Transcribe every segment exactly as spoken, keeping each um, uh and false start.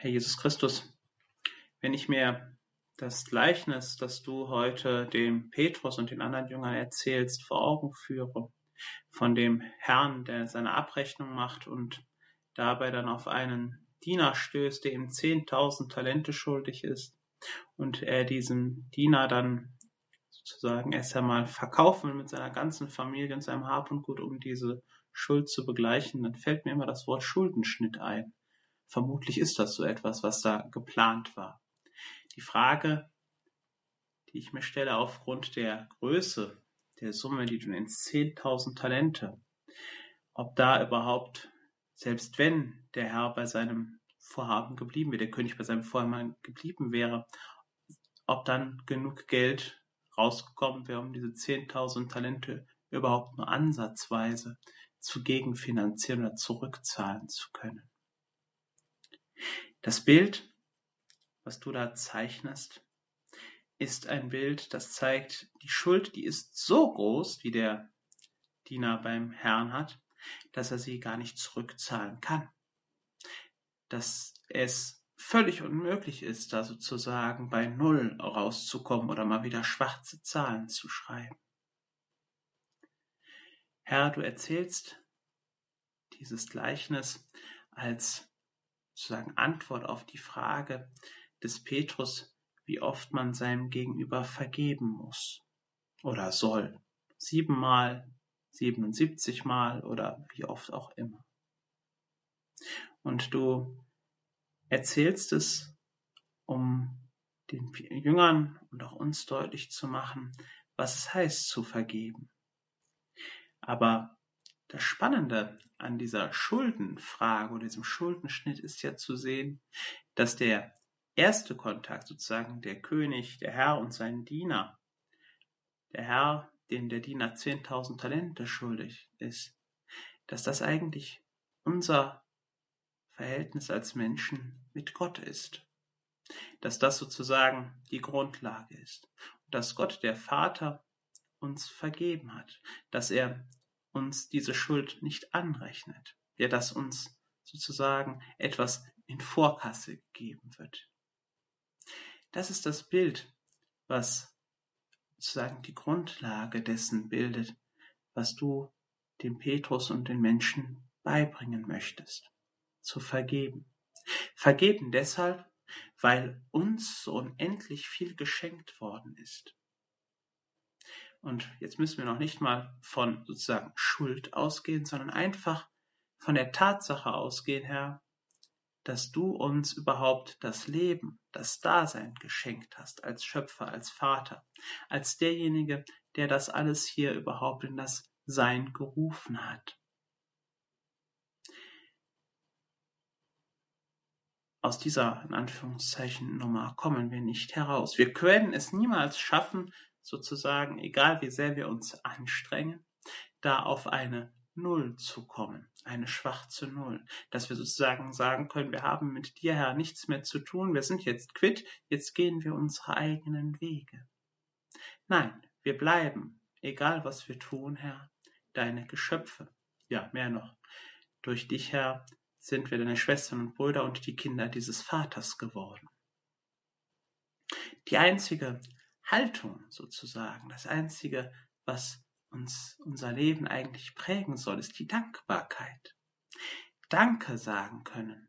Herr Jesus Christus, wenn ich mir das Gleichnis, das du heute dem Petrus und den anderen Jüngern erzählst, vor Augen führe, von dem Herrn, der seine Abrechnung macht und dabei dann auf einen Diener stößt, der ihm zehntausend Talente schuldig ist und er diesem Diener dann sozusagen erst einmal verkaufen will mit seiner ganzen Familie und seinem Hab und Gut, um diese Schuld zu begleichen, dann fällt mir immer das Wort Schuldenschnitt ein. Vermutlich ist das so etwas, was da geplant war. Die Frage, die ich mir stelle aufgrund der Größe der Summe, die du nennst, zehntausend Talente, ob da überhaupt, selbst wenn der Herr bei seinem Vorhaben geblieben wäre, der König bei seinem Vorhaben geblieben wäre, ob dann genug Geld rausgekommen wäre, um diese zehntausend Talente überhaupt nur ansatzweise zu gegenfinanzieren oder zurückzahlen zu können. Das Bild, was du da zeichnest, ist ein Bild, das zeigt, die Schuld, die ist so groß, wie der Diener beim Herrn hat, dass er sie gar nicht zurückzahlen kann. Dass es völlig unmöglich ist, da sozusagen bei Null rauszukommen oder mal wieder schwarze Zahlen zu schreiben. Herr, du erzählst dieses Gleichnis als sozusagen Antwort auf die Frage des Petrus, wie oft man seinem Gegenüber vergeben muss oder soll. Siebenmal, siebenundsiebzigmal oder wie oft auch immer. Und du erzählst es, um den Jüngern und auch uns deutlich zu machen, was es heißt zu vergeben. Aber das Spannende an dieser Schuldenfrage oder diesem Schuldenschnitt ist ja zu sehen, dass der erste Kontakt sozusagen der König, der Herr und sein Diener, der Herr, dem der Diener zehntausend Talente schuldig ist, dass das eigentlich unser Verhältnis als Menschen mit Gott ist. Dass das sozusagen die Grundlage ist. Und dass Gott, der Vater, uns vergeben hat. Dass er uns diese Schuld nicht anrechnet, ja, dass uns sozusagen etwas in Vorkasse gegeben wird. Das ist das Bild, was sozusagen die Grundlage dessen bildet, was du dem Petrus und den Menschen beibringen möchtest, zu vergeben. Vergeben deshalb, weil uns so unendlich viel geschenkt worden ist. Und jetzt müssen wir noch nicht mal von sozusagen Schuld ausgehen, sondern einfach von der Tatsache ausgehen, Herr, dass du uns überhaupt das Leben, das Dasein geschenkt hast, als Schöpfer, als Vater, als derjenige, der das alles hier überhaupt in das Sein gerufen hat. Aus dieser, in Anführungszeichen, Nummer kommen wir nicht heraus. Wir können es niemals schaffen, sozusagen, egal wie sehr wir uns anstrengen, da auf eine Null zu kommen, eine schwarze Null, dass wir sozusagen sagen können, wir haben mit dir, Herr, nichts mehr zu tun, wir sind jetzt quitt, jetzt gehen wir unsere eigenen Wege. Nein, wir bleiben, egal was wir tun, Herr, deine Geschöpfe. Ja, mehr noch, durch dich, Herr, sind wir deine Schwestern und Brüder und die Kinder dieses Vaters geworden. Die einzige Haltung sozusagen, das Einzige, was uns unser Leben eigentlich prägen soll, ist die Dankbarkeit. Danke sagen können,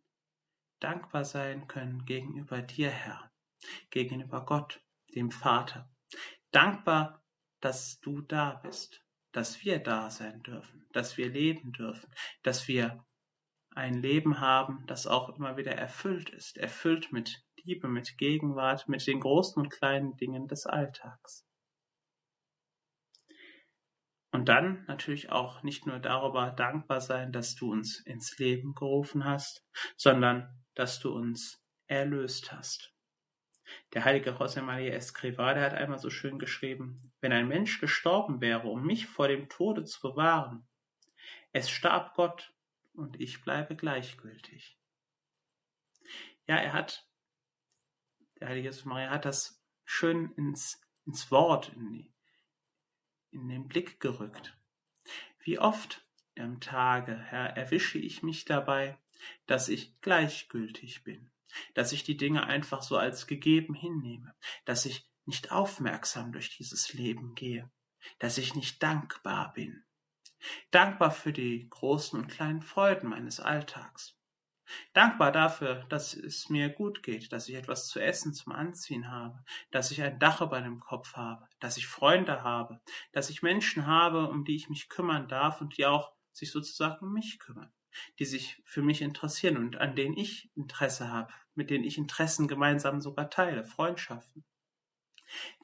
dankbar sein können gegenüber dir, Herr, gegenüber Gott, dem Vater. Dankbar, dass du da bist, dass wir da sein dürfen, dass wir leben dürfen, dass wir ein Leben haben, das auch immer wieder erfüllt ist, erfüllt mit Liebe, mit Gegenwart, mit den großen und kleinen Dingen des Alltags. Und dann natürlich auch nicht nur darüber dankbar sein, dass du uns ins Leben gerufen hast, sondern dass du uns erlöst hast. Der heilige Josemaría Escrivá, der hat einmal so schön geschrieben: Wenn ein Mensch gestorben wäre, um mich vor dem Tode zu bewahren, es starb Gott und ich bleibe gleichgültig. Ja, er hat, der heilige Josemaría hat das schön ins, ins Wort, in die in den Blick gerückt. Wie oft am Tage, Herr, erwische ich mich dabei, dass ich gleichgültig bin, dass ich die Dinge einfach so als gegeben hinnehme, dass ich nicht aufmerksam durch dieses Leben gehe, dass ich nicht dankbar bin. Dankbar für die großen und kleinen Freuden meines Alltags. Dankbar dafür, dass es mir gut geht, dass ich etwas zu essen, zum Anziehen habe, dass ich ein Dach über dem Kopf habe, dass ich Freunde habe, dass ich Menschen habe, um die ich mich kümmern darf und die auch sich sozusagen um mich kümmern, die sich für mich interessieren und an denen ich Interesse habe, mit denen ich Interessen gemeinsam sogar teile, Freundschaften.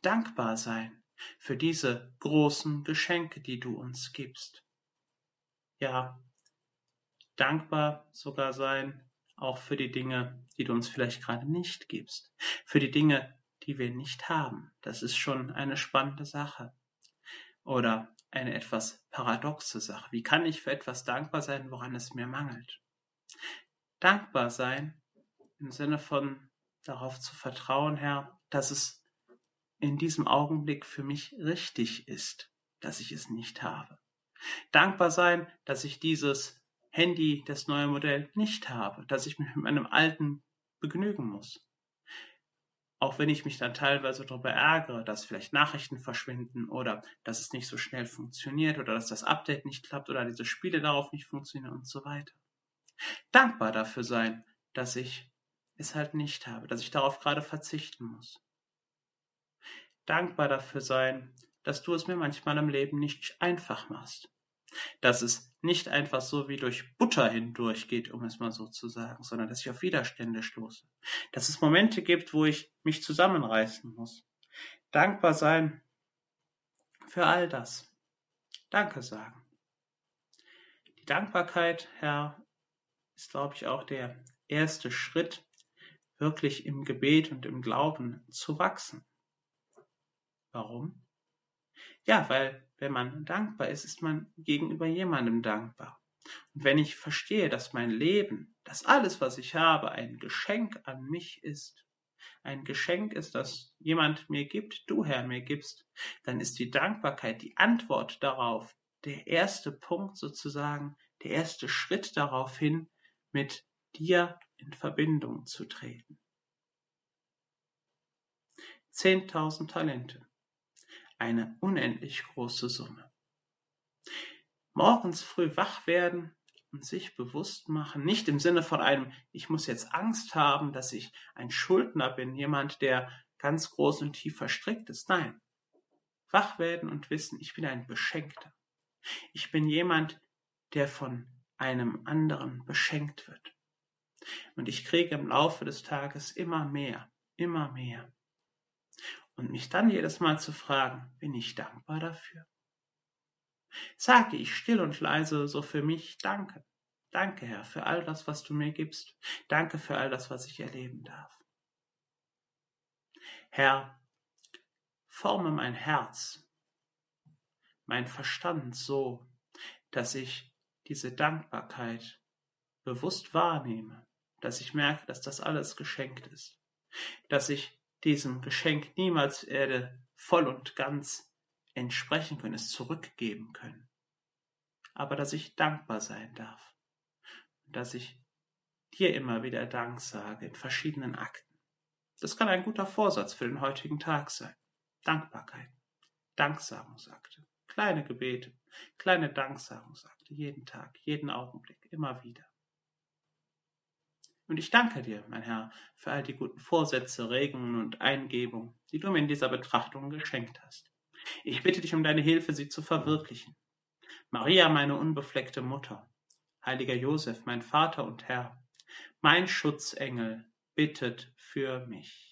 Dankbar sein für diese großen Geschenke, die du uns gibst. Ja, dankbar sogar sein, auch für die Dinge, die du uns vielleicht gerade nicht gibst, für die Dinge, die wir nicht haben. Das ist schon eine spannende Sache oder eine etwas paradoxe Sache. Wie kann ich für etwas dankbar sein, woran es mir mangelt? Dankbar sein im Sinne von darauf zu vertrauen, Herr, dass es in diesem Augenblick für mich richtig ist, dass ich es nicht habe. Dankbar sein, dass ich dieses Handy, das neue Modell, nicht habe, dass ich mich mit meinem alten begnügen muss. Auch wenn ich mich dann teilweise darüber ärgere, dass vielleicht Nachrichten verschwinden oder dass es nicht so schnell funktioniert oder dass das Update nicht klappt oder diese Spiele darauf nicht funktionieren und so weiter. Dankbar dafür sein, dass ich es halt nicht habe, dass ich darauf gerade verzichten muss. Dankbar dafür sein, dass du es mir manchmal im Leben nicht einfach machst. Dass es nicht einfach so wie durch Butter hindurch geht, um es mal so zu sagen, sondern dass ich auf Widerstände stoße. Dass es Momente gibt, wo ich mich zusammenreißen muss. Dankbar sein für all das. Danke sagen. Die Dankbarkeit, Herr, ist, glaube ich, auch der erste Schritt, wirklich im Gebet und im Glauben zu wachsen. Warum? Ja, weil wenn man dankbar ist, ist man gegenüber jemandem dankbar. Und wenn ich verstehe, dass mein Leben, dass alles, was ich habe, ein Geschenk an mich ist, ein Geschenk ist, das jemand mir gibt, du Herr mir gibst, dann ist die Dankbarkeit, die Antwort darauf, der erste Punkt sozusagen, der erste Schritt darauf hin, mit dir in Verbindung zu treten. zehntausend Talente. Eine unendlich große Summe. Morgens früh wach werden und sich bewusst machen, nicht im Sinne von einem, ich muss jetzt Angst haben, dass ich ein Schuldner bin, jemand, der ganz groß und tief verstrickt ist. Nein, wach werden und wissen, ich bin ein Beschenkter. Ich bin jemand, der von einem anderen beschenkt wird. Und ich kriege im Laufe des Tages immer mehr, immer mehr. Und mich dann jedes Mal zu fragen, bin ich dankbar dafür? Sage ich still und leise so für mich, danke. Danke, Herr, für all das, was du mir gibst. Danke für all das, was ich erleben darf. Herr, forme mein Herz, mein Verstand so, dass ich diese Dankbarkeit bewusst wahrnehme, dass ich merke, dass das alles geschenkt ist, dass ich diesem Geschenk niemals werde voll und ganz entsprechen können, es zurückgeben können. Aber dass ich dankbar sein darf. Und dass ich dir immer wieder Dank sage in verschiedenen Akten. Das kann ein guter Vorsatz für den heutigen Tag sein. Dankbarkeit, Danksagungsakte, kleine Gebete, kleine Danksagungsakte, jeden Tag, jeden Augenblick, immer wieder. Und ich danke dir, mein Herr, für all die guten Vorsätze, Regungen und Eingebungen, die du mir in dieser Betrachtung geschenkt hast. Ich bitte dich um deine Hilfe, sie zu verwirklichen. Maria, meine unbefleckte Mutter, heiliger Josef, mein Vater und Herr, mein Schutzengel, bittet für mich.